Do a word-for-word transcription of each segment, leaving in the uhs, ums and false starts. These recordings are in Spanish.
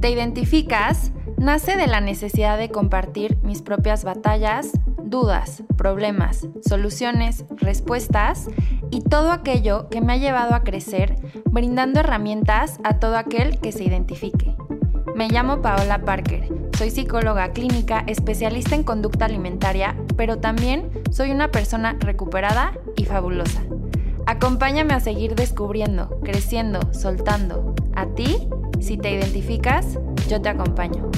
Te Identificas nace de la necesidad de compartir mis propias batallas, dudas, problemas, soluciones, respuestas y todo aquello que me ha llevado a crecer, brindando herramientas a todo aquel que se identifique. Me llamo Paola Parker, soy psicóloga clínica especialista en conducta alimentaria, pero también soy una persona recuperada y fabulosa. Acompáñame a seguir descubriendo, creciendo, soltando. A ti, si te identificas, yo te acompaño.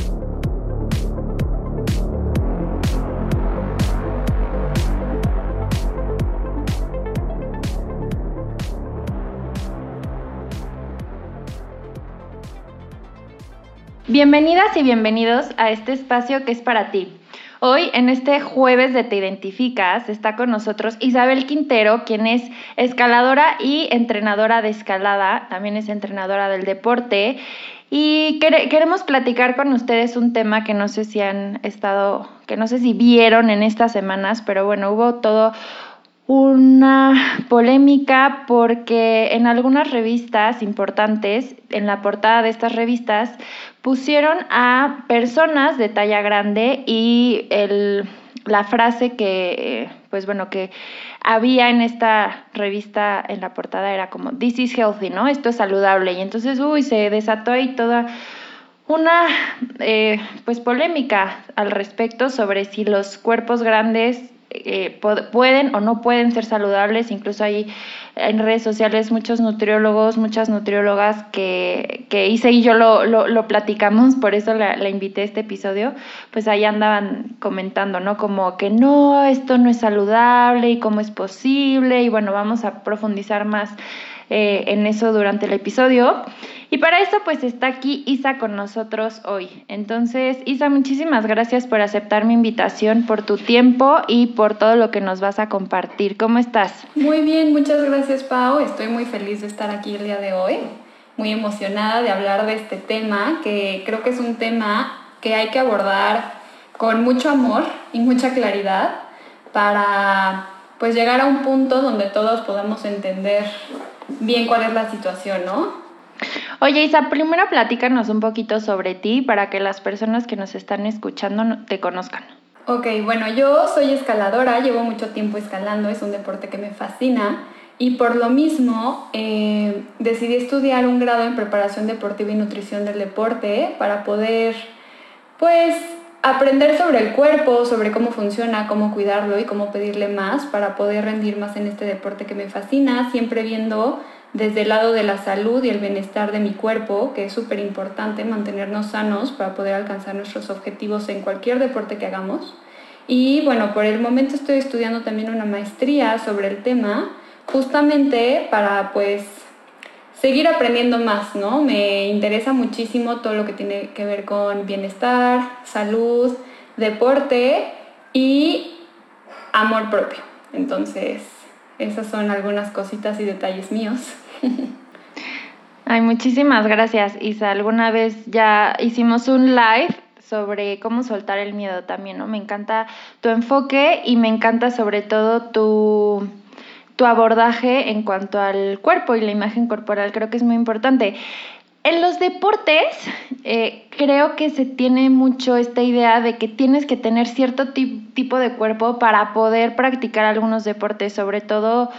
Bienvenidas y bienvenidos a este espacio que es para ti. Hoy, en este jueves de Te Identificas, está con nosotros Isabel Quintero, quien es escaladora y entrenadora de escalada, también es entrenadora del deporte, y quer- queremos platicar con ustedes un tema que no sé si han estado, que no sé si vieron en estas semanas, pero bueno, hubo todo una polémica porque en algunas revistas importantes, en la portada de estas revistas, pusieron a personas de talla grande y el, la frase que, pues bueno, que había en esta revista, en la portada, era como "This is healthy", ¿no? Esto es saludable. Y entonces, uy, se desató ahí toda una eh, pues polémica al respecto sobre si los cuerpos grandes Eh, pod- pueden o no pueden ser saludables. Incluso hay en redes sociales muchos nutriólogos, muchas nutriólogas que, que Isa y yo lo, lo, lo platicamos, por eso la, la invité a este episodio, pues ahí andaban comentando, ¿no? Como que no, esto no es saludable y cómo es posible, y bueno, vamos a profundizar más eh, en eso durante el episodio. Y para eso pues está aquí Isa con nosotros hoy. Entonces, Isa, muchísimas gracias por aceptar mi invitación, por tu tiempo y por todo lo que nos vas a compartir. ¿Cómo estás? Muy bien, muchas gracias, Pau. Estoy muy feliz de estar aquí el día de hoy, muy emocionada de hablar de este tema, que creo que es un tema que hay que abordar con mucho amor y mucha claridad para pues llegar a un punto donde todos podamos entender bien cuál es la situación, ¿no? Oye, Isa, primero platícanos un poquito sobre ti para que las personas que nos están escuchando te conozcan. Ok, bueno, yo soy escaladora, llevo mucho tiempo escalando, es un deporte que me fascina y por lo mismo eh, decidí estudiar un grado en preparación deportiva y nutrición del deporte para poder, pues, aprender sobre el cuerpo, sobre cómo funciona, cómo cuidarlo y cómo pedirle más para poder rendir más en este deporte que me fascina, siempre viendo desde el lado de la salud y el bienestar de mi cuerpo, que es súper importante mantenernos sanos para poder alcanzar nuestros objetivos en cualquier deporte que hagamos. Y bueno, por el momento estoy estudiando también una maestría sobre el tema, justamente para pues seguir aprendiendo más, ¿no? Me interesa muchísimo todo lo que tiene que ver con bienestar, salud, deporte y amor propio. Entonces, esas son algunas cositas y detalles míos. Ay, muchísimas gracias, Isa. Alguna vez ya hicimos un live sobre cómo soltar el miedo también, ¿no? Me encanta tu enfoque y me encanta sobre todo tu, tu abordaje en cuanto al cuerpo y la imagen corporal. Creo que es muy importante. En los deportes eh, creo que se tiene mucho esta idea de que tienes que tener cierto t- tipo de cuerpo para poder practicar algunos deportes, sobre todo,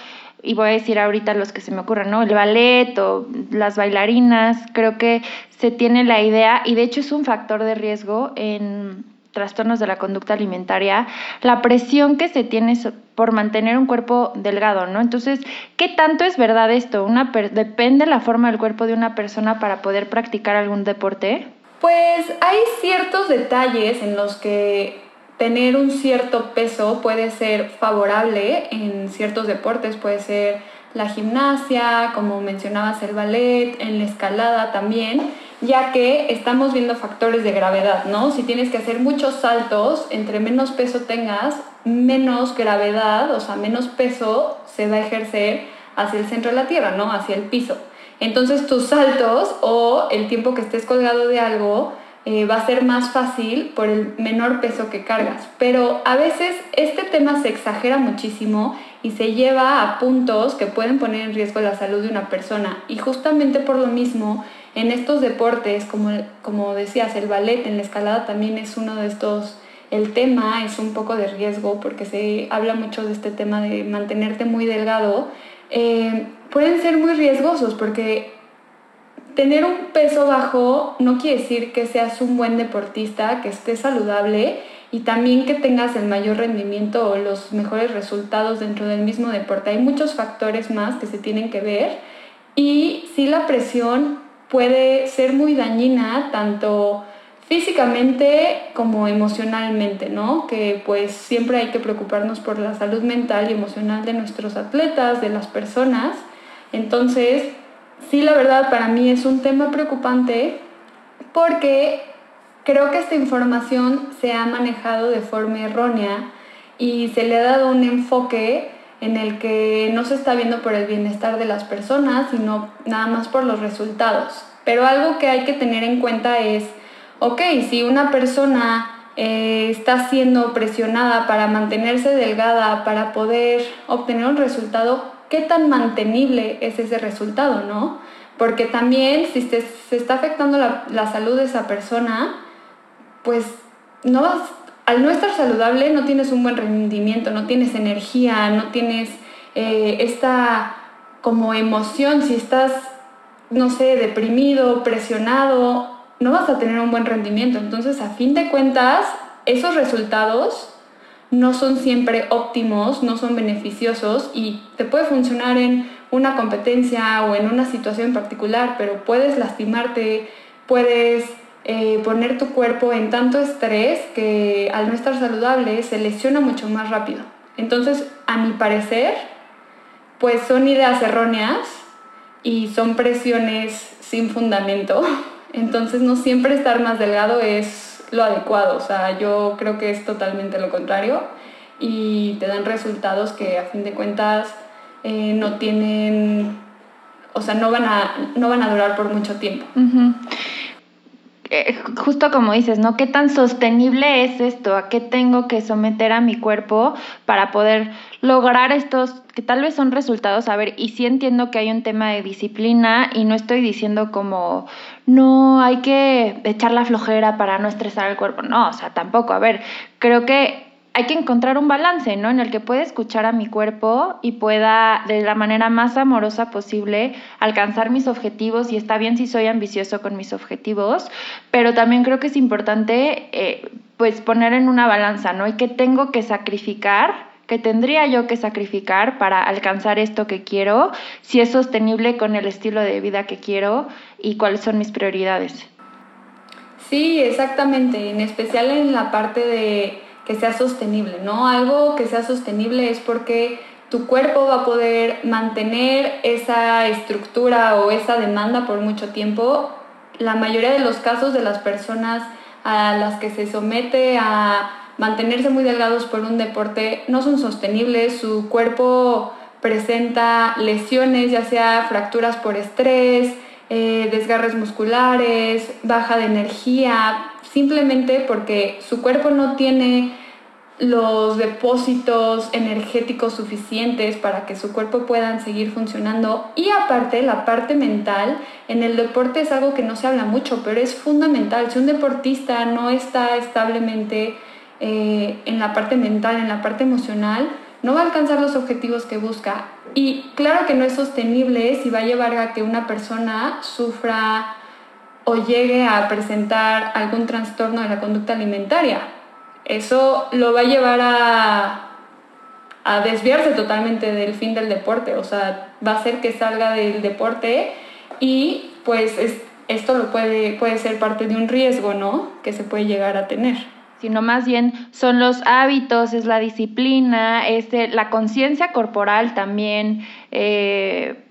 y voy a decir ahorita los que se me ocurren, ¿no? El ballet o las bailarinas. Creo que se tiene la idea, y de hecho es un factor de riesgo en trastornos de la conducta alimentaria, la presión que se tiene por mantener un cuerpo delgado, ¿no? Entonces, ¿qué tanto es verdad esto? Una per- ¿Depende la forma del cuerpo de una persona para poder practicar algún deporte? Pues hay ciertos detalles en los que tener un cierto peso puede ser favorable en ciertos deportes, puede ser la gimnasia, como mencionabas, el ballet, en la escalada también, ya que estamos viendo factores de gravedad, ¿no? Si tienes que hacer muchos saltos, entre menos peso tengas, menos gravedad, o sea, menos peso se va a ejercer hacia el centro de la tierra, ¿no? Hacia el piso. Entonces tus saltos o el tiempo que estés colgado de algo eh, va a ser más fácil por el menor peso que cargas. Pero a veces este tema se exagera muchísimo y se lleva a puntos que pueden poner en riesgo la salud de una persona. Y justamente por lo mismo, en estos deportes, como, como decías, el ballet en la escalada también es uno de estos. El tema es un poco de riesgo porque se habla mucho de este tema de mantenerte muy delgado. Eh, pueden ser muy riesgosos porque tener un peso bajo no quiere decir que seas un buen deportista, que estés saludable y también que tengas el mayor rendimiento o los mejores resultados dentro del mismo deporte. Hay muchos factores más que se tienen que ver y sí, la presión puede ser muy dañina tanto físicamente como emocionalmente, ¿no? Que pues siempre hay que preocuparnos por la salud mental y emocional de nuestros atletas, de las personas. Entonces, sí, la verdad, para mí es un tema preocupante porque creo que esta información se ha manejado de forma errónea y se le ha dado un enfoque en el que no se está viendo por el bienestar de las personas, sino nada más por los resultados. Pero algo que hay que tener en cuenta es ok, si una persona eh, está siendo presionada para mantenerse delgada, para poder obtener un resultado, ¿qué tan mantenible es ese resultado, no? Porque también si se, se está afectando la, la salud de esa persona, pues no vas, al no estar saludable no tienes un buen rendimiento, no tienes energía, no tienes eh, esta como emoción. Si estás, no sé, deprimido, presionado, no vas a tener un buen rendimiento. Entonces, a fin de cuentas, esos resultados no son siempre óptimos, no son beneficiosos y te puede funcionar en una competencia o en una situación en particular, pero puedes lastimarte, puedes eh, poner tu cuerpo en tanto estrés que al no estar saludable se lesiona mucho más rápido. Entonces, a mi parecer, pues son ideas erróneas y son presiones sin fundamento. Entonces, no siempre estar más delgado es lo adecuado. O sea, yo creo que es totalmente lo contrario y te dan resultados que a fin de cuentas eh, no tienen, o sea, no van a, no van a durar por mucho tiempo. Uh-huh. Eh, justo como dices, ¿no? ¿Qué tan sostenible es esto? ¿A qué tengo que someter a mi cuerpo para poder lograr estos, que tal vez son resultados? A ver, y sí entiendo que hay un tema de disciplina y no estoy diciendo como, no, hay que echar la flojera para no estresar al cuerpo. No, o sea, tampoco. A ver, creo que hay que encontrar un balance, ¿no? En el que pueda escuchar a mi cuerpo y pueda, de la manera más amorosa posible, alcanzar mis objetivos. Y está bien si soy ambicioso con mis objetivos, pero también creo que es importante eh, pues poner en una balanza, ¿no? Y que tengo que sacrificar, que tendría yo que sacrificar para alcanzar esto que quiero, si es sostenible con el estilo de vida que quiero y cuáles son mis prioridades. Sí, exactamente. En especial en la parte de que sea sostenible, ¿no? Algo que sea sostenible es porque tu cuerpo va a poder mantener esa estructura o esa demanda por mucho tiempo. La mayoría de los casos de las personas a las que se somete a mantenerse muy delgados por un deporte no son sostenibles. Su cuerpo presenta lesiones, ya sea fracturas por estrés, eh, desgarres musculares, baja de energía, simplemente porque su cuerpo no tiene los depósitos energéticos suficientes para que su cuerpo pueda seguir funcionando. Y aparte, la parte mental en el deporte es algo que no se habla mucho, pero es fundamental. Si un deportista no está establemente eh, en la parte mental, en la parte emocional, no va a alcanzar los objetivos que busca. Y claro que no es sostenible si va a llevar a que una persona sufra o llegue a presentar algún trastorno de la conducta alimentaria. Eso lo va a llevar a, a desviarse totalmente del fin del deporte. O sea, va a hacer que salga del deporte y pues es, esto lo puede, puede ser parte de un riesgo, ¿no?, que se puede llegar a tener. Sino más bien son los hábitos, es la disciplina, es la conciencia corporal también, eh,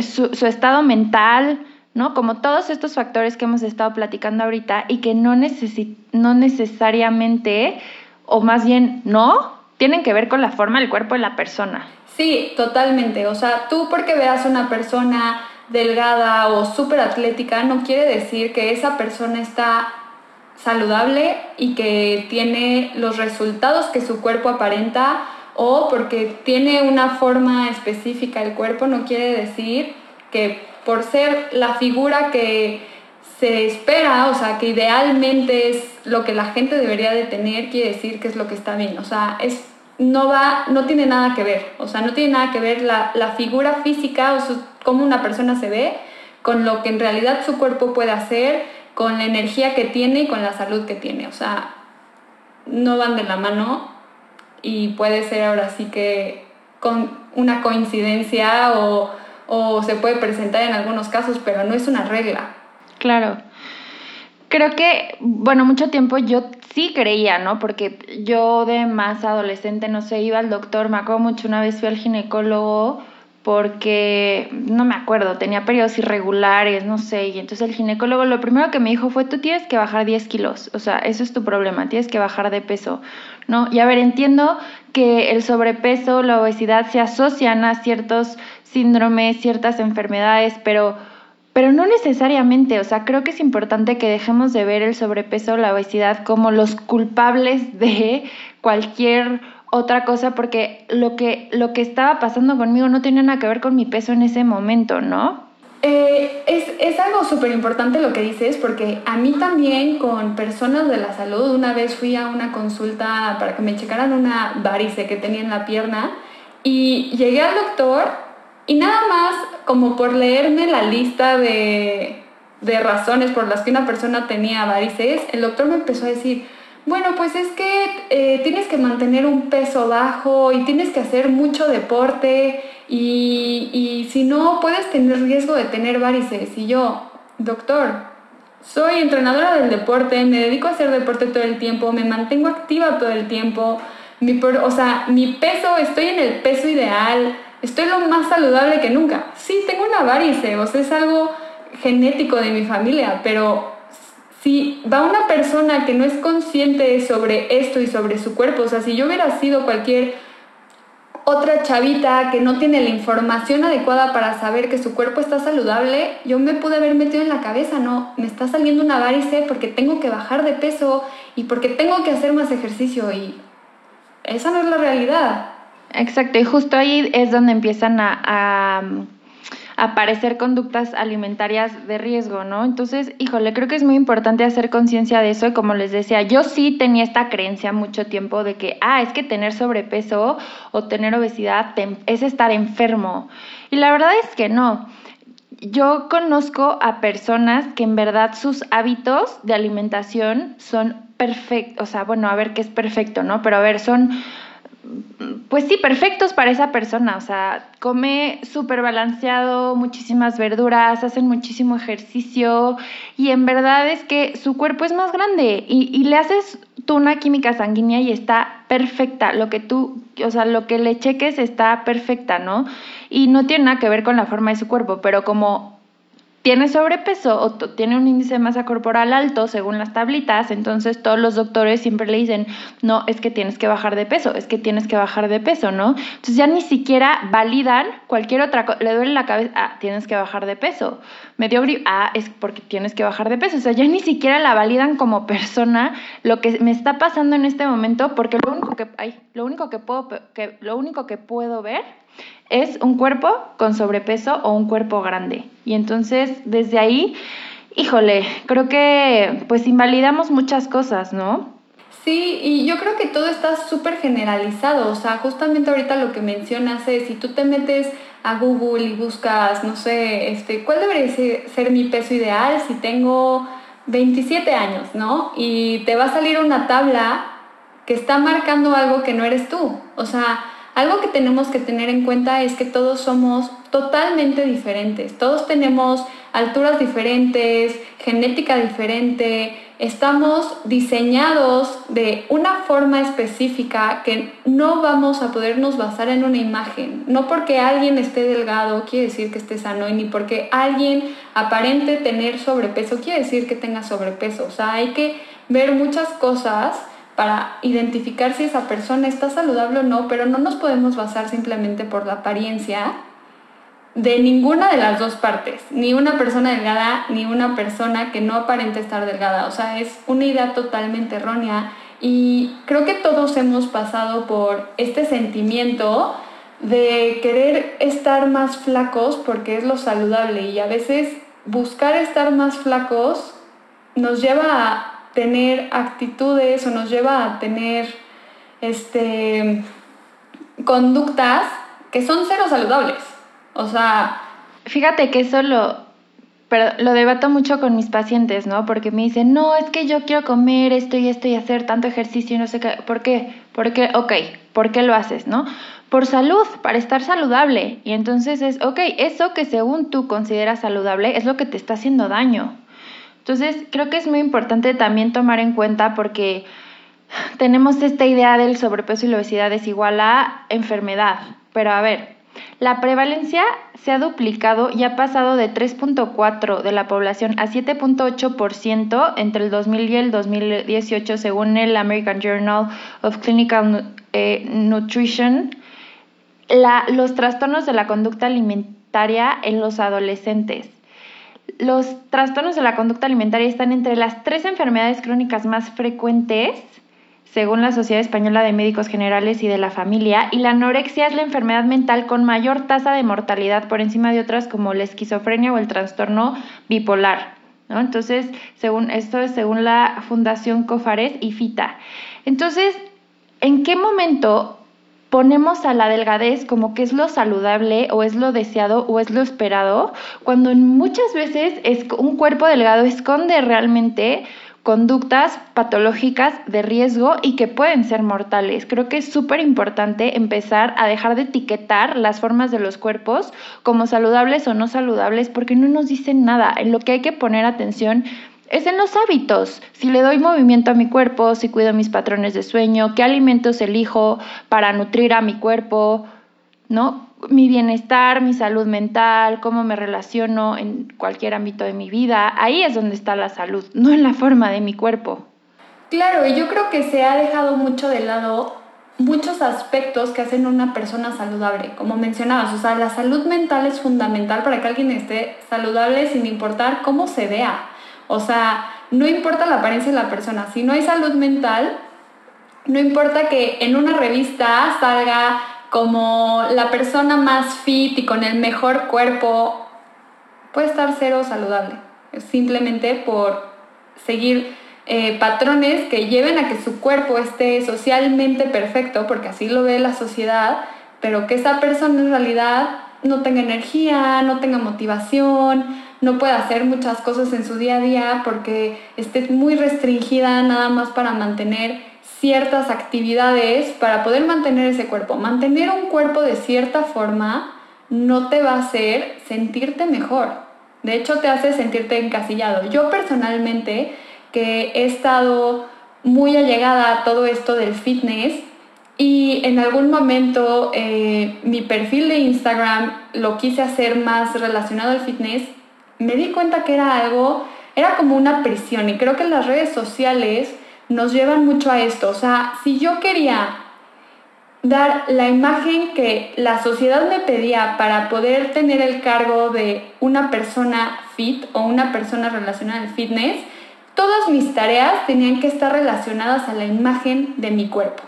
su, su estado mental, ¿no? Como todos estos factores que hemos estado platicando ahorita y que no, necesi- no necesariamente, o más bien no, tienen que ver con la forma del cuerpo de la persona. Sí, totalmente. O sea, tú porque veas una persona delgada o súper atlética no quiere decir que esa persona está saludable y que tiene los resultados que su cuerpo aparenta o porque tiene una forma específica el cuerpo, no quiere decir que por ser la figura que se espera, o sea, que idealmente es lo que la gente debería de tener, quiere decir que es lo que está bien. O sea, es, no, va, no tiene nada que ver. O sea, no tiene nada que ver la, la figura física, o su, cómo una persona se ve, con lo que en realidad su cuerpo puede hacer, con la energía que tiene y con la salud que tiene. O sea, no van de la mano y puede ser ahora sí que con una coincidencia o, o se puede presentar en algunos casos, pero no es una regla. Claro. Creo que, bueno, mucho tiempo yo sí creía, ¿no? Porque yo de más adolescente, no sé, iba al doctor, me acuerdo mucho, una vez fui al ginecólogo porque, no me acuerdo, tenía periodos irregulares, no sé, y entonces el ginecólogo lo primero que me dijo fue, tú tienes que bajar diez kilos, o sea, eso es tu problema, tienes que bajar de peso, ¿no? Y a ver, entiendo que el sobrepeso, la obesidad se asocian a ciertos síndromes, ciertas enfermedades, pero... Pero no necesariamente, o sea, creo que es importante que dejemos de ver el sobrepeso o la obesidad como los culpables de cualquier otra cosa, porque lo que, lo que estaba pasando conmigo no tenía nada que ver con mi peso en ese momento, ¿no? Eh, es, es algo súper importante lo que dices, porque a mí también con personas de la salud, una vez fui a una consulta para que me checaran una varice que tenía en la pierna y llegué al doctor... Y nada más, como por leerme la lista de, de razones por las que una persona tenía varices, el doctor me empezó a decir, bueno, pues es que eh, tienes que mantener un peso bajo y tienes que hacer mucho deporte y, y si no, puedes tener riesgo de tener varices. Y yo, doctor, soy entrenadora del deporte, me dedico a hacer deporte todo el tiempo, me mantengo activa todo el tiempo, mi, o sea, mi peso, estoy en el peso ideal, estoy lo más saludable que nunca. Sí, tengo una varice, o sea, es algo genético de mi familia, pero si va una persona que no es consciente sobre esto y sobre su cuerpo, o sea, si yo hubiera sido cualquier otra chavita que no tiene la información adecuada para saber que su cuerpo está saludable, yo me pude haber metido en la cabeza, no, me está saliendo una varice porque tengo que bajar de peso y porque tengo que hacer más ejercicio y esa no es la realidad. Exacto, y justo ahí es donde empiezan a, a, a aparecer conductas alimentarias de riesgo, ¿no? Entonces, híjole, creo que es muy importante hacer conciencia de eso y como les decía, yo sí tenía esta creencia mucho tiempo de que, ah, es que tener sobrepeso o tener obesidad te, es estar enfermo. Y la verdad es que no. Yo conozco a personas que en verdad sus hábitos de alimentación son perfectos, o sea, bueno, a ver qué es perfecto, ¿no? Pero a ver, son... Pues sí, perfectos para esa persona, o sea, come súper balanceado, muchísimas verduras, hacen muchísimo ejercicio y en verdad es que su cuerpo es más grande y, y le haces tú una química sanguínea y está perfecta, lo que tú, o sea, lo que le cheques está perfecta, ¿no? Y no tiene nada que ver con la forma de su cuerpo, pero como tiene sobrepeso o t- tiene un índice de masa corporal alto según las tablitas, entonces todos los doctores siempre le dicen, no, es que tienes que bajar de peso, es que tienes que bajar de peso, ¿no? Entonces ya ni siquiera validan cualquier otra cosa, le duele la cabeza, ah, tienes que bajar de peso, me dio gripe, ah, es porque tienes que bajar de peso, o sea, ya ni siquiera la validan como persona lo que me está pasando en este momento, porque lo único que, ay, lo único que puedo, que, lo único que puedo ver es un cuerpo con sobrepeso o un cuerpo grande. Y entonces, desde ahí, híjole, creo que pues invalidamos muchas cosas, ¿no? Sí, y yo creo que todo está súper generalizado. O sea, justamente ahorita lo que mencionas es, si tú te metes a Google y buscas, no sé, este, ¿cuál debería ser mi peso ideal si tengo veintisiete años, ¿no? Y te va a salir una tabla que está marcando algo que no eres tú. O sea... Algo que tenemos que tener en cuenta es que todos somos totalmente diferentes. Todos tenemos alturas diferentes, genética diferente. Estamos diseñados de una forma específica que no vamos a podernos basar en una imagen. No porque alguien esté delgado quiere decir que esté sano, y ni porque alguien aparente tener sobrepeso quiere decir que tenga sobrepeso. O sea, hay que ver muchas cosas para identificar si esa persona está saludable o no, pero no nos podemos basar simplemente por la apariencia de ninguna de las dos partes, ni una persona delgada, ni una persona que no aparente estar delgada. O sea, es una idea totalmente errónea Y creo que todos hemos pasado por este sentimiento de querer estar más flacos porque es lo saludable, y a veces buscar estar más flacos nos lleva a tener actitudes o nos lleva a tener este, conductas que son cero saludables. O sea, fíjate que eso lo, pero lo debato mucho con mis pacientes, ¿no? Porque me dicen, no, es que yo quiero comer esto y esto y hacer tanto ejercicio y no sé qué. ¿Por qué? ¿Por qué? Ok, ¿por qué lo haces, no? Por salud, para estar saludable. Y entonces es, ok, eso que según tú consideras saludable es lo que te está haciendo daño. Entonces, creo que es muy importante también tomar en cuenta porque tenemos esta idea del sobrepeso y la obesidad es igual a enfermedad. Pero a ver, la prevalencia se ha duplicado y ha pasado de tres punto cuatro por ciento de la población a siete punto ocho por ciento entre el dos mil y el dos mil dieciocho, según el American Journal of Clinical eh, Nutrition. La, los trastornos de la conducta alimentaria en los adolescentes. Los trastornos de la conducta alimentaria están entre las tres enfermedades crónicas más frecuentes, según la Sociedad Española de Médicos Generales y de la Familia, y la anorexia es la enfermedad mental con mayor tasa de mortalidad por encima de otras como la esquizofrenia o el trastorno bipolar, ¿no? Entonces, según esto es según la Fundación Cofares y FITA. Entonces, ¿en qué momento ponemos a la delgadez como que es lo saludable o es lo deseado o es lo esperado, cuando muchas veces es un cuerpo delgado esconde realmente conductas patológicas de riesgo y que pueden ser mortales? Creo que es súper importante empezar a dejar de etiquetar las formas de los cuerpos como saludables o no saludables porque no nos dicen nada. En lo que hay que poner atención es en los hábitos, si le doy movimiento a mi cuerpo, si cuido mis patrones de sueño, qué alimentos elijo para nutrir a mi cuerpo, ¿no? Mi bienestar, mi salud mental, cómo me relaciono en cualquier ámbito de mi vida, ahí es donde está la salud, no en la forma de mi cuerpo. Claro, y yo creo que se ha dejado mucho de lado muchos aspectos que hacen una persona saludable, como mencionabas, o sea, la salud mental es fundamental para que alguien esté saludable sin importar cómo se vea. O sea, no importa la apariencia de la persona. Si no hay salud mental, no importa que en una revista salga como la persona más fit y con el mejor cuerpo, puede estar cero saludable. Simplemente por seguir eh, patrones que lleven a que su cuerpo esté socialmente perfecto, porque así lo ve la sociedad, pero que esa persona en realidad no tenga energía, no tenga motivación, no puede hacer muchas cosas en su día a día porque esté muy restringida nada más para mantener ciertas actividades, para poder mantener ese cuerpo. Mantener un cuerpo de cierta forma no te va a hacer sentirte mejor. De hecho, te hace sentirte encasillado. Yo personalmente, que he estado muy allegada a todo esto del fitness, y en algún momento eh, mi perfil de Instagram lo quise hacer más relacionado al fitness, me di cuenta que era algo, era como una prisión, y creo que las redes sociales nos llevan mucho a esto. O sea, si yo quería dar la imagen que la sociedad me pedía para poder tener el cargo de una persona fit o una persona relacionada al fitness, todas mis tareas tenían que estar relacionadas a la imagen de mi cuerpo.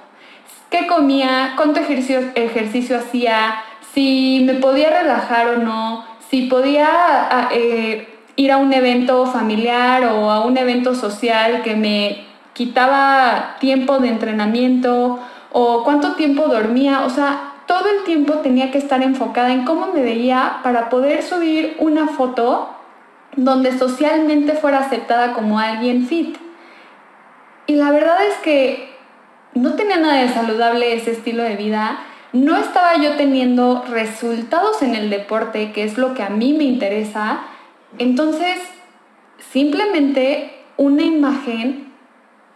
¿Qué comía? ¿Cuánto ejercicio, ejercicio hacía? ¿Si me podía relajar o no? Si podía eh, ir a un evento familiar o a un evento social que me quitaba tiempo de entrenamiento, o cuánto tiempo dormía. O sea, todo el tiempo tenía que estar enfocada en cómo me veía para poder subir una foto donde socialmente fuera aceptada como alguien fit. Y la verdad es que no tenía nada de saludable ese estilo de vida. No estaba yo teniendo resultados en el deporte, que es lo que a mí me interesa. Entonces, simplemente una imagen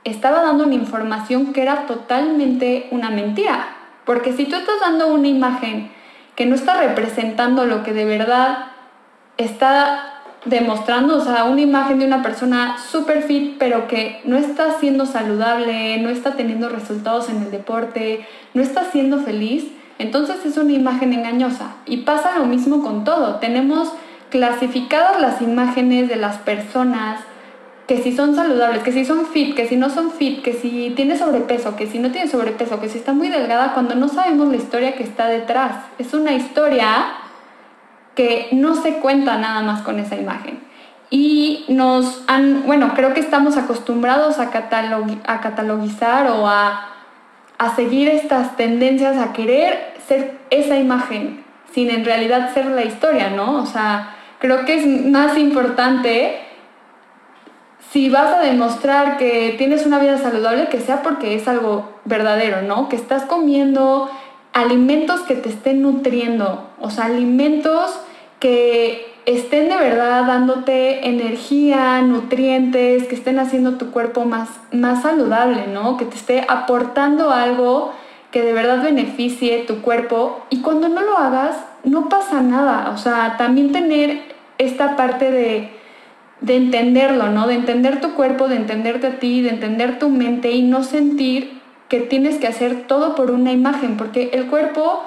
estaba dando una información que era totalmente una mentira. Porque si tú estás dando una imagen que no está representando lo que de verdad está demostrando, o sea, una imagen de una persona súper fit, pero que no está siendo saludable, no está teniendo resultados en el deporte, no está siendo feliz, entonces es una imagen engañosa. Y pasa lo mismo con todo. Tenemos clasificadas las imágenes de las personas que si son saludables, que si son fit, que si no son fit, que si tiene sobrepeso, que si no tiene sobrepeso, que si está muy delgada, cuando no sabemos la historia que está detrás. Es una historia que no se cuenta nada más con esa imagen. Y nos han, bueno, creo que estamos acostumbrados a, catalog, a catalogizar o a, a seguir estas tendencias a querer ser esa imagen, sin en realidad ser la historia, ¿no? O sea, creo que es más importante, si vas a demostrar que tienes una vida saludable, que sea porque es algo verdadero, ¿no? Que estás comiendo alimentos que te estén nutriendo, o sea, alimentos que estén de verdad dándote energía, nutrientes, que estén haciendo tu cuerpo más, más saludable, ¿no? Que te esté aportando algo que de verdad beneficie tu cuerpo. Y cuando no lo hagas, no pasa nada. O sea, también tener esta parte de, de entenderlo, ¿no? De entender tu cuerpo, de entenderte a ti, de entender tu mente y no sentir que tienes que hacer todo por una imagen, porque el cuerpo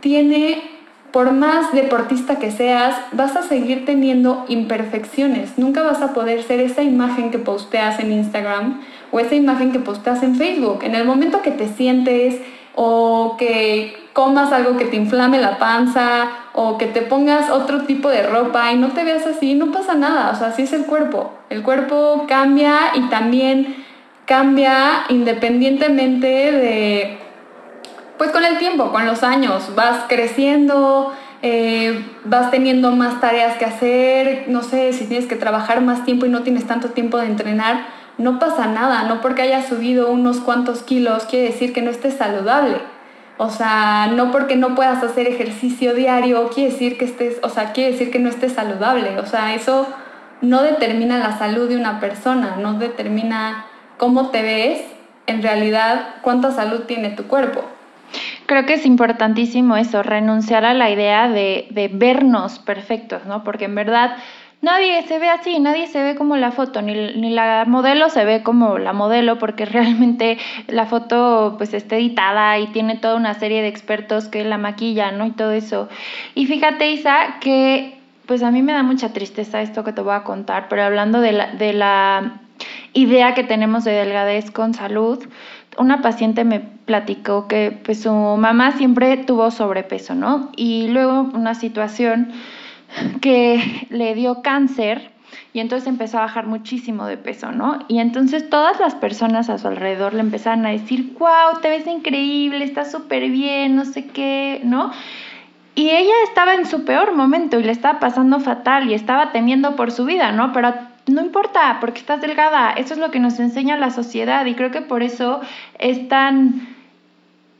tiene, por más deportista que seas, vas a seguir teniendo imperfecciones. Nunca vas a poder ser esa imagen que posteas en Instagram o esa imagen que posteas en Facebook. En el momento que te sientes o que comas algo que te inflame la panza o que te pongas otro tipo de ropa y no te veas así, no pasa nada. O sea, así es el cuerpo. El cuerpo cambia y también cambia independientemente de, pues con el tiempo, con los años, vas creciendo, eh, vas teniendo más tareas que hacer, no sé, si tienes que trabajar más tiempo y no tienes tanto tiempo de entrenar, no pasa nada, no porque hayas subido unos cuantos kilos quiere decir que no estés saludable. O sea, no porque no puedas hacer ejercicio diario quiere decir que estés, o sea, quiere decir que no estés saludable. O sea, eso no determina la salud de una persona, no determina cómo te ves, en realidad cuánta salud tiene tu cuerpo. Creo que es importantísimo eso, renunciar a la idea de, de vernos perfectos, ¿no? Porque en verdad nadie se ve así, nadie se ve como la foto, ni, ni la modelo se ve como la modelo, porque realmente la foto pues está editada y tiene toda una serie de expertos que la maquillan, ¿no? Y todo eso. Y fíjate, Isa, que pues a mí me da mucha tristeza esto que te voy a contar, pero hablando de la, de la idea que tenemos de delgadez con salud, una paciente me platicó que pues, su mamá siempre tuvo sobrepeso, ¿no? Y luego una situación que le dio cáncer y entonces empezó a bajar muchísimo de peso, ¿no? Y entonces todas las personas a su alrededor le empezaron a decir, wow, te ves increíble, estás súper bien, no sé qué, ¿no? Y ella estaba en su peor momento y le estaba pasando fatal y estaba temiendo por su vida, ¿no? Pero no importa, porque estás delgada. Eso es lo que nos enseña la sociedad y creo que por eso es tan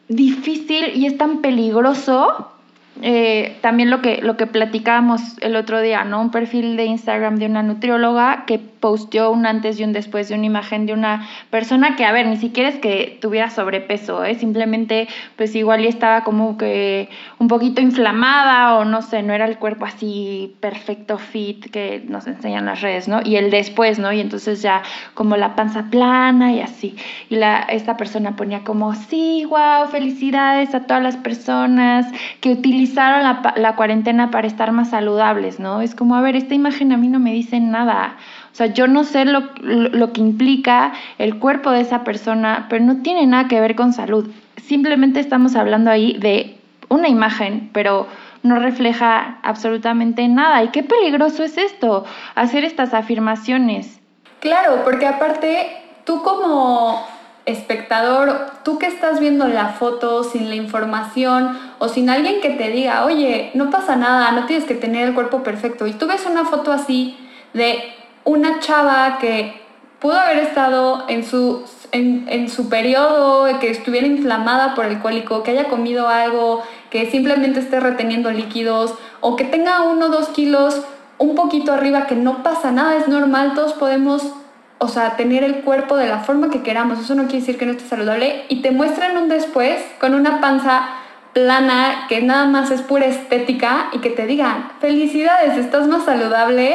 difícil y es tan peligroso eh, también lo que, lo que platicábamos el otro día, ¿no? Un perfil de Instagram de una nutrióloga que posteó un antes y un después de una imagen de una persona que, a ver, ni siquiera es que tuviera sobrepeso, ¿eh? Simplemente, pues igual ya estaba como que un poquito inflamada o no sé, no era el cuerpo así perfecto fit que nos enseñan las redes, ¿no? Y el después, ¿no? Y entonces ya como la panza plana y así. Y la, esta persona ponía como, sí, wow, felicidades a todas las personas que utilizan usaron la, la cuarentena para estar más saludables, ¿no? Es como, a ver, esta imagen a mí no me dice nada. O sea, yo no sé lo, lo, lo que implica el cuerpo de esa persona, pero no tiene nada que ver con salud. Simplemente estamos hablando ahí de una imagen, pero no refleja absolutamente nada. ¿Y qué peligroso es esto? Hacer estas afirmaciones. Claro, porque aparte, tú como espectador, tú que estás viendo la foto sin la información o sin alguien que te diga, oye, no pasa nada, no tienes que tener el cuerpo perfecto, y tú ves una foto así de una chava que pudo haber estado en su, en, en su periodo, que estuviera inflamada por el cólico, que haya comido algo, que simplemente esté reteniendo líquidos o que tenga uno o dos kilos un poquito arriba, que no pasa nada, es normal, todos podemos, o sea, tener el cuerpo de la forma que queramos. Eso no quiere decir que no esté saludable. Y te muestran un después con una panza plana que nada más es pura estética y que te digan, felicidades, estás más saludable.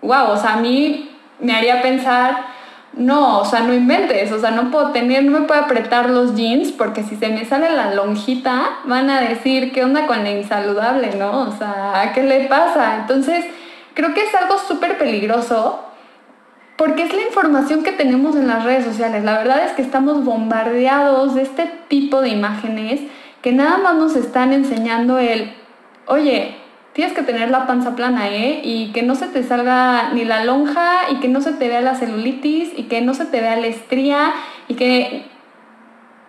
Wow, o sea, a mí me haría pensar, no, o sea, no inventes. O sea, no puedo tener, no me puedo apretar los jeans porque si se me sale la lonjita van a decir, ¿qué onda con la insaludable, no? O sea, ¿qué le pasa? Entonces, creo que es algo súper peligroso Porque es la información que tenemos en las redes sociales. La verdad es que estamos bombardeados de este tipo de imágenes que nada más nos están enseñando el, oye, tienes que tener la panza plana, ¿eh? Y que no se te salga ni la lonja, y que no se te vea la celulitis, y que no se te vea la estría, y que...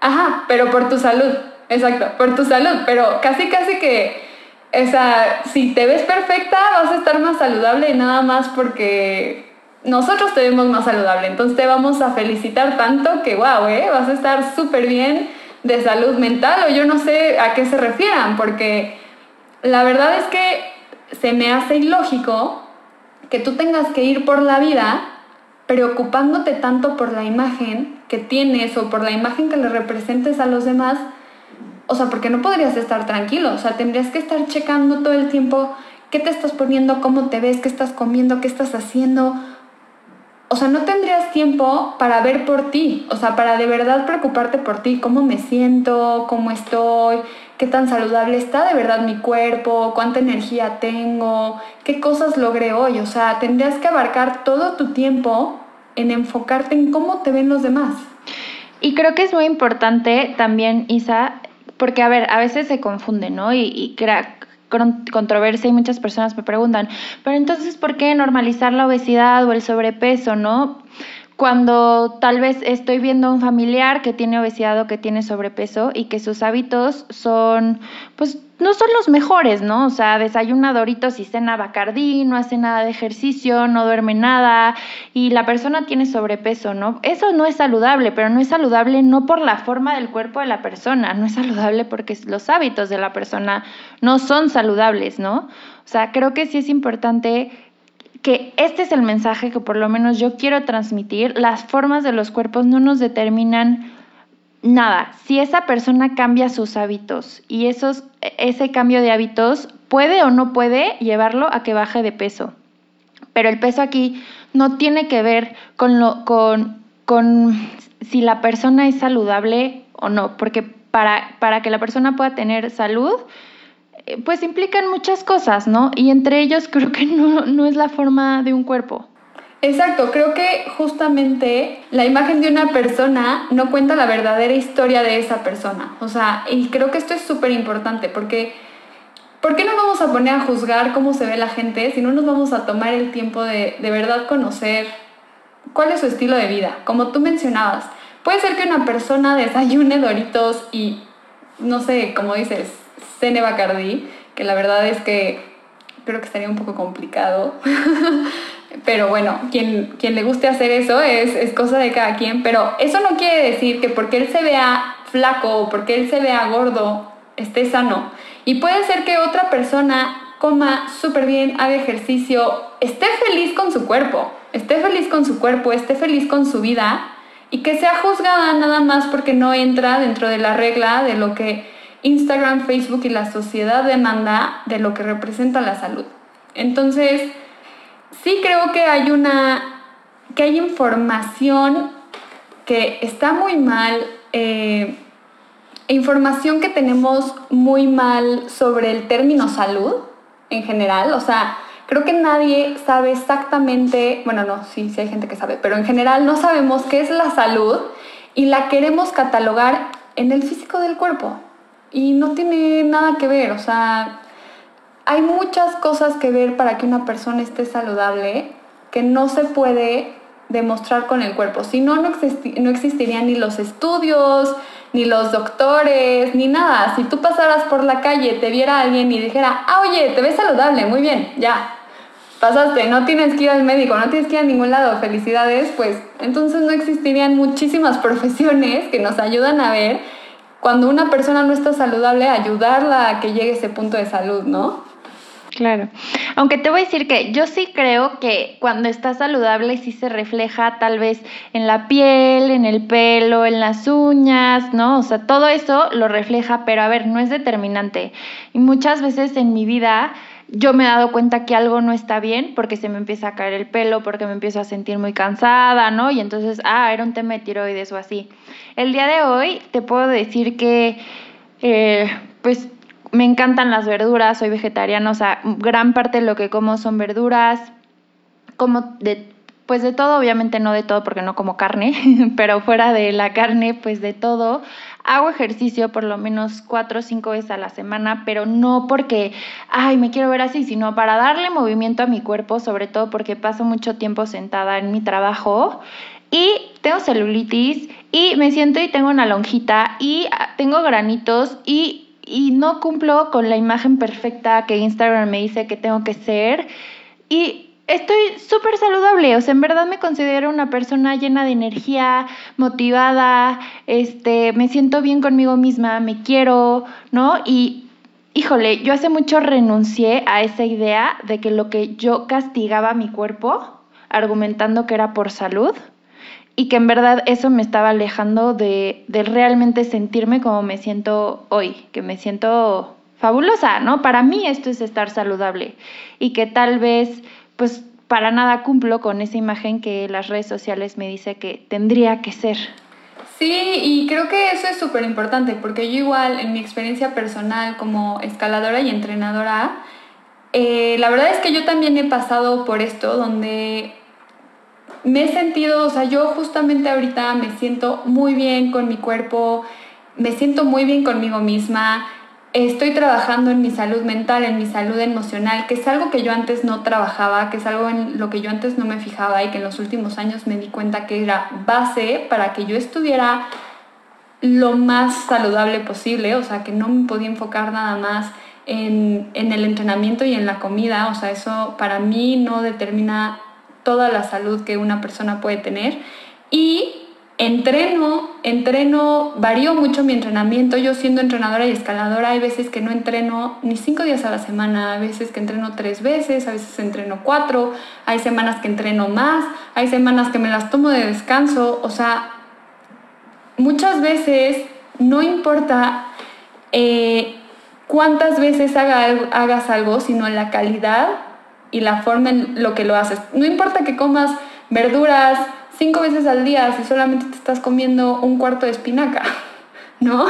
Ajá, pero por tu salud. Exacto, por tu salud. Pero casi, casi que... O sea, si te ves perfecta, vas a estar más saludable, y nada más porque... nosotros te vemos más saludable, entonces te vamos a felicitar tanto que wow, ¿eh? Vas a estar súper bien de salud mental, o yo no sé a qué se refieran, porque la verdad es que se me hace ilógico que tú tengas que ir por la vida preocupándote tanto por la imagen que tienes o por la imagen que le representes a los demás. O sea, porque no podrías estar tranquilo, o sea, tendrías que estar checando todo el tiempo qué te estás poniendo, cómo te ves, qué estás comiendo, qué estás haciendo. O sea, no tendrías tiempo para ver por ti, o sea, para de verdad preocuparte por ti, cómo me siento, cómo estoy, qué tan saludable está de verdad mi cuerpo, cuánta energía tengo, qué cosas logré hoy. O sea, tendrías que abarcar todo tu tiempo en enfocarte en cómo te ven los demás. Y creo que es muy importante también, Isa, porque a ver, a veces se confunde, ¿no? Y, y crack. controversia, y muchas personas me preguntan, pero entonces, ¿por qué normalizar la obesidad o el sobrepeso, no? Cuando tal vez estoy viendo a un familiar que tiene obesidad o que tiene sobrepeso y que sus hábitos son, pues, no son los mejores, ¿no? O sea, desayuna Doritos y cena Bacardí, no hace nada de ejercicio, no duerme nada, y la persona tiene sobrepeso, ¿no? Eso no es saludable, pero no es saludable no por la forma del cuerpo de la persona, no es saludable porque los hábitos de la persona no son saludables, ¿no? O sea, creo que sí es importante... que este es el mensaje que por lo menos yo quiero transmitir. Las formas de los cuerpos no nos determinan nada. Si esa persona cambia sus hábitos y esos, ese cambio de hábitos puede o no puede llevarlo a que baje de peso. Pero el peso aquí no tiene que ver con, lo, con, con si la persona es saludable o no, porque para, para que la persona pueda tener salud, pues implican muchas cosas, ¿no? Y entre ellos creo que no, no es la forma de un cuerpo. Exacto, creo que justamente la imagen de una persona no cuenta la verdadera historia de esa persona. O sea, y creo que esto es súper importante porque ¿por qué no vamos a poner a juzgar cómo se ve la gente si no nos vamos a tomar el tiempo de de verdad conocer cuál es su estilo de vida? Como tú mencionabas, puede ser que una persona desayune Doritos y, no sé, como dices, cene Bacardí, que la verdad es que creo que estaría un poco complicado. Pero bueno, quien, quien le guste hacer eso es, es cosa de cada quien. Pero eso no quiere decir que porque él se vea flaco o porque él se vea gordo, esté sano. Y puede ser que otra persona coma súper bien, haga ejercicio, esté feliz con su cuerpo, esté feliz con su cuerpo, esté feliz con su vida y que sea juzgada nada más porque no entra dentro de la regla de lo que Instagram, Facebook y la sociedad demanda de lo que representa la salud. Entonces, sí creo que hay una, que hay información que está muy mal, eh, información que tenemos muy mal sobre el término salud en general. O sea, creo que nadie sabe exactamente, bueno, no, sí, sí hay gente que sabe, pero en general no sabemos qué es la salud y la queremos catalogar en el físico del cuerpo. Y no tiene nada que ver, o sea, hay muchas cosas que ver para que una persona esté saludable que no se puede demostrar con el cuerpo. Si no, no, existi- no existirían ni los estudios, ni los doctores, ni nada. Si tú pasaras por la calle, te viera alguien y dijera, ah, oye, te ves saludable, muy bien, ya, pasaste, no tienes que ir al médico, no tienes que ir a ningún lado, felicidades, pues entonces no existirían muchísimas profesiones que nos ayudan a ver cuando una persona no está saludable, ayudarla a que llegue a ese punto de salud, ¿no? Claro. Aunque te voy a decir que yo sí creo que cuando está saludable sí se refleja tal vez en la piel, en el pelo, en las uñas, ¿no? O sea, todo eso lo refleja, pero a ver, no es determinante. Y muchas veces en mi vida yo me he dado cuenta que algo no está bien porque se me empieza a caer el pelo, porque me empiezo a sentir muy cansada, ¿no? Y entonces, ah, era un tema de tiroides o así. El día de hoy te puedo decir que, eh, pues, me encantan las verduras, soy vegetariana, o sea, gran parte de lo que como son verduras, como de Pues de todo, obviamente no de todo porque no como carne, pero fuera de la carne, pues de todo. Hago ejercicio por lo menos cuatro o cinco veces a la semana, pero no porque, ay, me quiero ver así, sino para darle movimiento a mi cuerpo, sobre todo porque paso mucho tiempo sentada en mi trabajo y tengo celulitis y me siento y tengo una lonjita y tengo granitos y, y no cumplo con la imagen perfecta que Instagram me dice que tengo que ser y... Estoy súper saludable, o sea, en verdad me considero una persona llena de energía, motivada, este, me siento bien conmigo misma, me quiero, ¿no? Y, híjole, yo hace mucho renuncié a esa idea de que lo que yo castigaba a mi cuerpo, argumentando que era por salud, y que en verdad eso me estaba alejando de, de realmente sentirme como me siento hoy, que me siento fabulosa, ¿no? Para mí esto es estar saludable, y que tal vez... pues para nada cumplo con esa imagen que las redes sociales me dice que tendría que ser. Sí, y creo que eso es súper importante, porque yo igual, en mi experiencia personal como escaladora y entrenadora, eh, la verdad es que yo también he pasado por esto, donde me he sentido, o sea, yo justamente ahorita me siento muy bien con mi cuerpo, me siento muy bien conmigo misma, estoy trabajando en mi salud mental, en mi salud emocional, que es algo que yo antes no trabajaba, que es algo en lo que yo antes no me fijaba y que en los últimos años me di cuenta que era base para que yo estuviera lo más saludable posible, o sea, que no me podía enfocar nada más en, en el entrenamiento y en la comida, o sea, eso para mí no determina toda la salud que una persona puede tener. Y... Entreno, entreno, varío mucho mi entrenamiento. Yo siendo entrenadora y escaladora hay veces que no entreno ni cinco días a la semana, hay veces que entreno tres veces, a veces entreno cuatro, hay semanas que entreno más, hay semanas que me las tomo de descanso. O sea, muchas veces no importa eh, cuántas veces haga, hagas algo, sino la calidad y la forma en lo que lo haces. No importa que comas verduras cinco veces al día si solamente te estás comiendo un cuarto de espinaca, ¿no?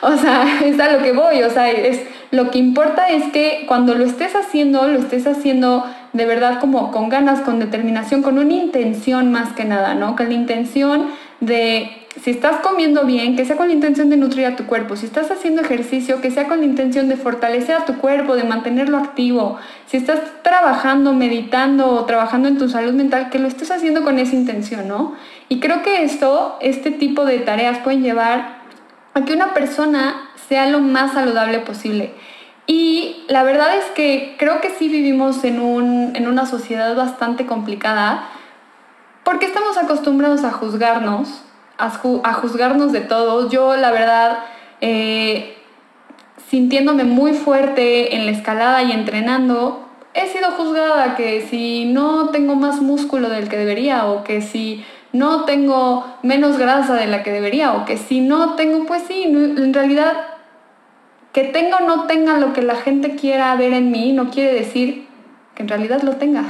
O sea, es a lo que voy, o sea, es, lo que importa es que cuando lo estés haciendo, lo estés haciendo de verdad como con ganas, con determinación, con una intención más que nada, ¿no? Con la intención de, si estás comiendo bien, que sea con la intención de nutrir a tu cuerpo, si estás haciendo ejercicio, que sea con la intención de fortalecer a tu cuerpo, de mantenerlo activo, si estás trabajando, meditando o trabajando en tu salud mental, que lo estés haciendo con esa intención, ¿no? Y creo que esto, este tipo de tareas pueden llevar a que una persona sea lo más saludable posible. Y la verdad es que creo que sí vivimos en, un, en una sociedad bastante complicada, porque estamos acostumbrados a juzgarnos, a juzgarnos de todo. Yo, la verdad, eh, sintiéndome muy fuerte en la escalada y entrenando, he sido juzgada que si no tengo más músculo del que debería, o que si no tengo menos grasa de la que debería, o que si no tengo, pues sí, en realidad, que tenga o no tenga lo que la gente quiera ver en mí, no quiere decir que en realidad lo tenga.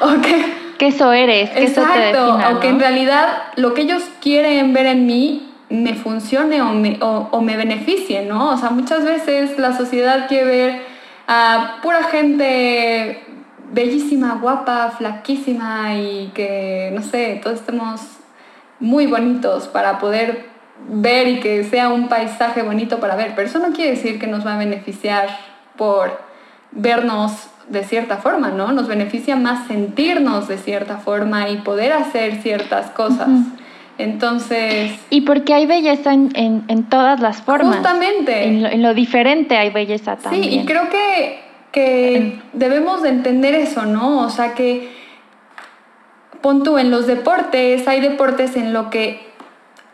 ¿O qué? Que eso eres, que exacto, eso te defina, ¿no? O que en realidad lo que ellos quieren ver en mí me funcione o me, o, o me beneficie, ¿no? O sea, muchas veces la sociedad quiere ver a pura gente bellísima, guapa, flaquísima y que, no sé, todos estemos muy bonitos para poder ver y que sea un paisaje bonito para ver. Pero eso no quiere decir que nos va a beneficiar por vernos de cierta forma, ¿no? Nos beneficia más sentirnos de cierta forma y poder hacer ciertas cosas. Uh-huh. Entonces... Y porque hay belleza en, en, en todas las formas. Justamente. En lo, en lo diferente hay belleza también. Sí, y creo que, que debemos de entender eso, ¿no? O sea, que pon tú, en los deportes, hay deportes en los que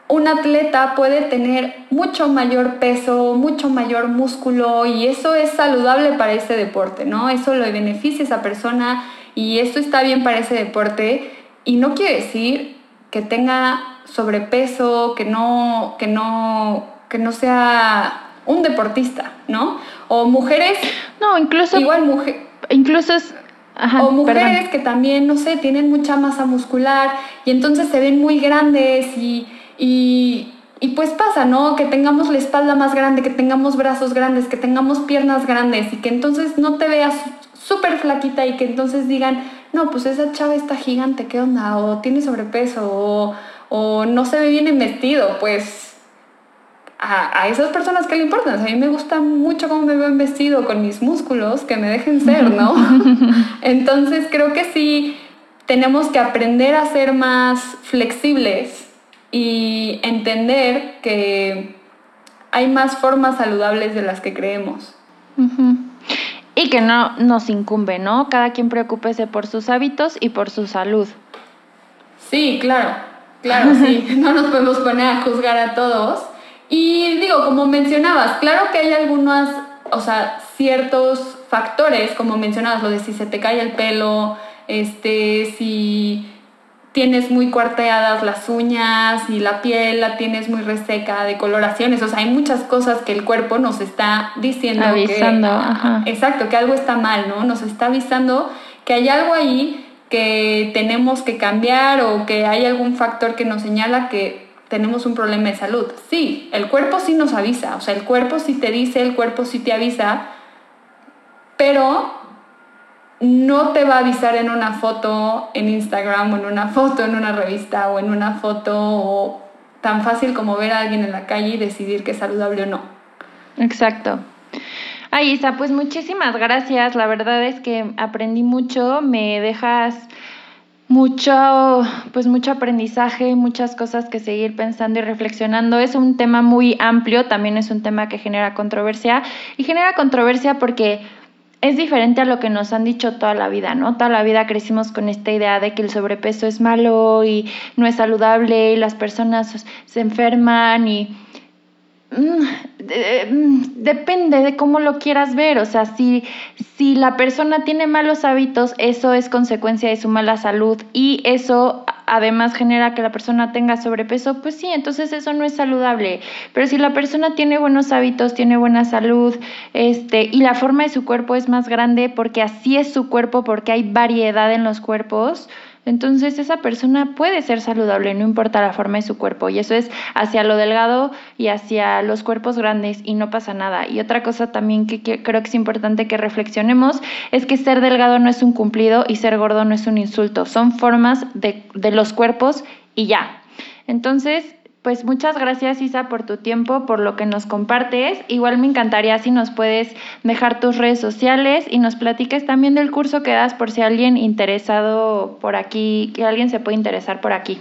un atleta puede tener mucho mayor peso, mucho mayor músculo, y eso es saludable para ese deporte, ¿no? Eso lo beneficia a esa persona y esto está bien para ese deporte. Y no quiere decir que tenga sobrepeso, que no, que no, que no sea un deportista, ¿no? O mujeres... No, incluso... Igual mujer... Incluso es... Ajá, o mujeres perdón. Que también, no sé, tienen mucha masa muscular y entonces se ven muy grandes y... Y, y pues pasa, ¿no? Que tengamos la espalda más grande, que tengamos brazos grandes, que tengamos piernas grandes y que entonces no te veas súper flaquita y que entonces digan, no, pues esa chava está gigante, ¿qué onda? O tiene sobrepeso, o, o no se ve bien vestido, pues... A, a esas personas que le importan. O sea, a mí me gusta mucho cómo me ven vestido, con mis músculos, que me dejen ser, ¿no? Entonces creo que sí tenemos que aprender a ser más flexibles y entender que hay más formas saludables de las que creemos. Uh-huh. Y que no nos incumbe, ¿no? Cada quien preocúpese por sus hábitos y por su salud. Sí, claro, claro, sí. No nos podemos poner a juzgar a todos. Y digo, como mencionabas, claro que hay algunas, o sea, ciertos factores, como mencionabas, lo de si se te cae el pelo, este, si tienes muy cuarteadas las uñas, si la piel la tienes muy reseca, de coloraciones, o sea, hay muchas cosas que el cuerpo nos está diciendo. Avisando, que, ajá. Exacto, que algo está mal, ¿no? Nos está avisando que hay algo ahí que tenemos que cambiar o que hay algún factor que nos señala que tenemos un problema de salud. Sí, el cuerpo sí nos avisa, o sea, el cuerpo sí te dice, el cuerpo sí te avisa, pero no te va a avisar en una foto en Instagram o en una foto en una revista o en una foto o tan fácil como ver a alguien en la calle y decidir que es saludable o no. Exacto. Ay, Isa, pues muchísimas gracias. La verdad es que aprendí mucho, me dejas... Mucho, pues mucho aprendizaje, muchas cosas que seguir pensando y reflexionando. Es un tema muy amplio, también es un tema que genera controversia. Y genera controversia porque es diferente a lo que nos han dicho toda la vida, ¿no? Toda la vida crecimos con esta idea de que el sobrepeso es malo y no es saludable y las personas se enferman y... Depende de cómo lo quieras ver, o sea, si, si la persona tiene malos hábitos, eso es consecuencia de su mala salud y eso además genera que la persona tenga sobrepeso, pues sí, entonces eso no es saludable. Pero si la persona tiene buenos hábitos, tiene buena salud, este, y la forma de su cuerpo es más grande porque así es su cuerpo, porque hay variedad en los cuerpos, entonces esa persona puede ser saludable, no importa la forma de su cuerpo, y eso es hacia lo delgado y hacia los cuerpos grandes y no pasa nada. Y otra cosa también que, que creo que es importante que reflexionemos es que ser delgado no es un cumplido y ser gordo no es un insulto, son formas de, de los cuerpos y ya. Entonces, pues muchas gracias, Isa, por tu tiempo, por lo que nos compartes. Igual me encantaría si nos puedes dejar tus redes sociales y nos platiques también del curso que das por si alguien interesado por aquí, que alguien se puede interesar por aquí.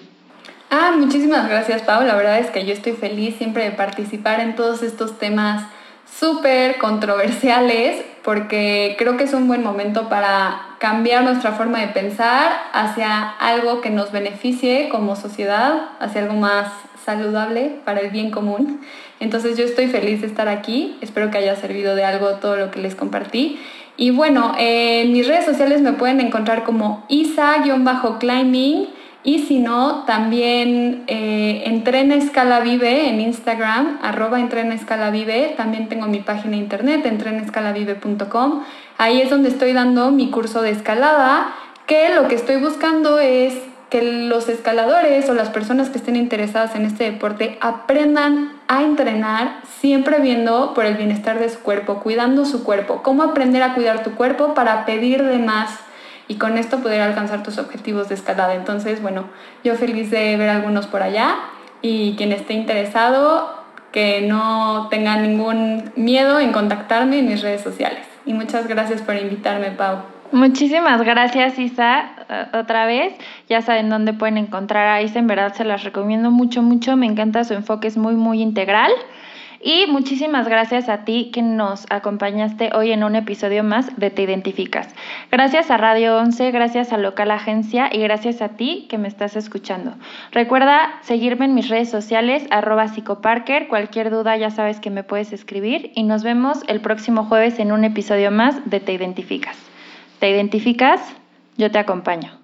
Ah, muchísimas gracias, Pau. La verdad es que yo estoy feliz siempre de participar en todos estos temas súper controversiales porque creo que es un buen momento para cambiar nuestra forma de pensar hacia algo que nos beneficie como sociedad, hacia algo más saludable para el bien común. Entonces yo estoy feliz de estar aquí, espero que haya servido de algo todo lo que les compartí. Y bueno, eh, en mis redes sociales me pueden encontrar como isa-climbing y si no, también eh, Entrena Escala Vive en Instagram, arroba Entrena Escala Vive. También tengo mi página de internet, entrena escala vive punto com. Ahí es donde estoy dando mi curso de escalada, que lo que estoy buscando es que los escaladores o las personas que estén interesadas en este deporte aprendan a entrenar siempre viendo por el bienestar de su cuerpo, cuidando su cuerpo. Cómo aprender a cuidar tu cuerpo para pedir de más y con esto poder alcanzar tus objetivos de escalada. Entonces, bueno, yo feliz de ver algunos por allá y quien esté interesado que no tenga ningún miedo en contactarme en mis redes sociales. Y muchas gracias por invitarme, Pau. Muchísimas gracias, Isa, otra vez. Ya saben dónde pueden encontrar a Isa, en verdad se las recomiendo mucho, mucho. Me encanta su enfoque, es muy, muy integral. Y muchísimas gracias a ti que nos acompañaste hoy en un episodio más de Te Identificas. Gracias a Radio once, gracias a Local Agencia y gracias a ti que me estás escuchando. Recuerda seguirme en mis redes sociales, arroba psicoparker. Cualquier duda ya sabes que me puedes escribir y nos vemos el próximo jueves en un episodio más de Te Identificas. ¿Te identificas? Yo te acompaño.